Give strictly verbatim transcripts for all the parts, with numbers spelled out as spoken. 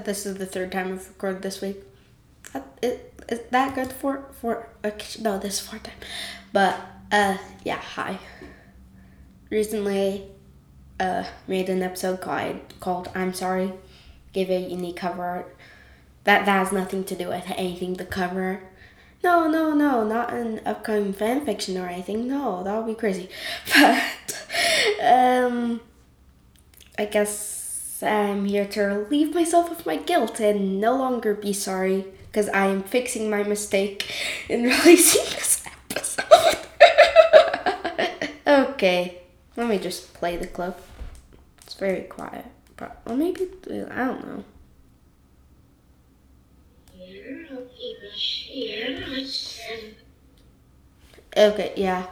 This is the third time I've recorded this week. Is, is that good for, for, okay, no, this is fourth time. But, uh, yeah, hi. Recently, uh, made an episode called, called I'm Sorry, gave a unique cover art. That, that has nothing to do with anything, the cover art. No, no, no, not an upcoming fan fiction or anything. No, that would be crazy. But, um, I guess I'm here to relieve myself of my guilt and no longer be sorry, because I am fixing my mistake in releasing this episode. Okay, let me just play the clip. It's very quiet. Well, maybe, I don't know. Okay, yeah.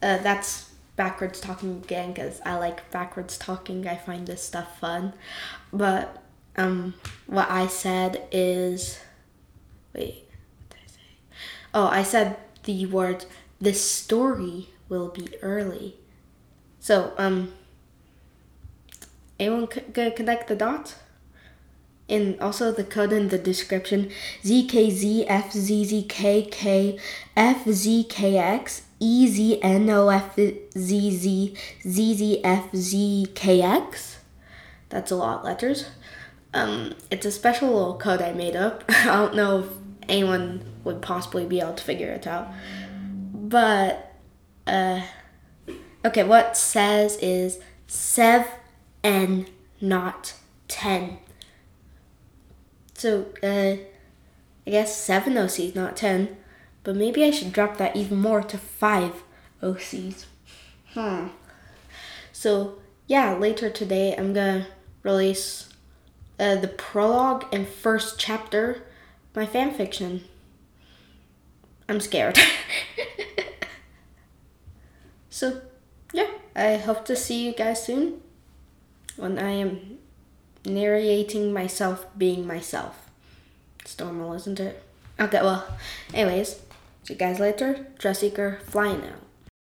Uh, that's backwards talking again, because I like backwards talking. I find this stuff fun. But um, what I said is... Wait, what did I say? Oh, I said the word, this story will be early. So, um, anyone c- c- connect the dots? And also the code in the description, Z K Z F Z Z K K F Z K X E Z N O F Z Z Z Z F Z K X. That's a lot of letters. Um, it's a special little code I made up. I don't know if anyone would possibly be able to figure it out. But, uh, okay, what it says is seven, not ten. So, uh, I guess seven O Cs, not ten. But maybe I should drop that even more to five O Cs. Hmm. So, yeah, later today I'm gonna release uh, the prologue and first chapter of my fanfiction. I'm scared. So, yeah, I hope to see you guys soon when I am narrating myself being myself. It's normal, isn't it? Okay, well, anyways, see you guys later. Trustseeker, flying out.